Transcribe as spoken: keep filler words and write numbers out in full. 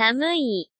寒い。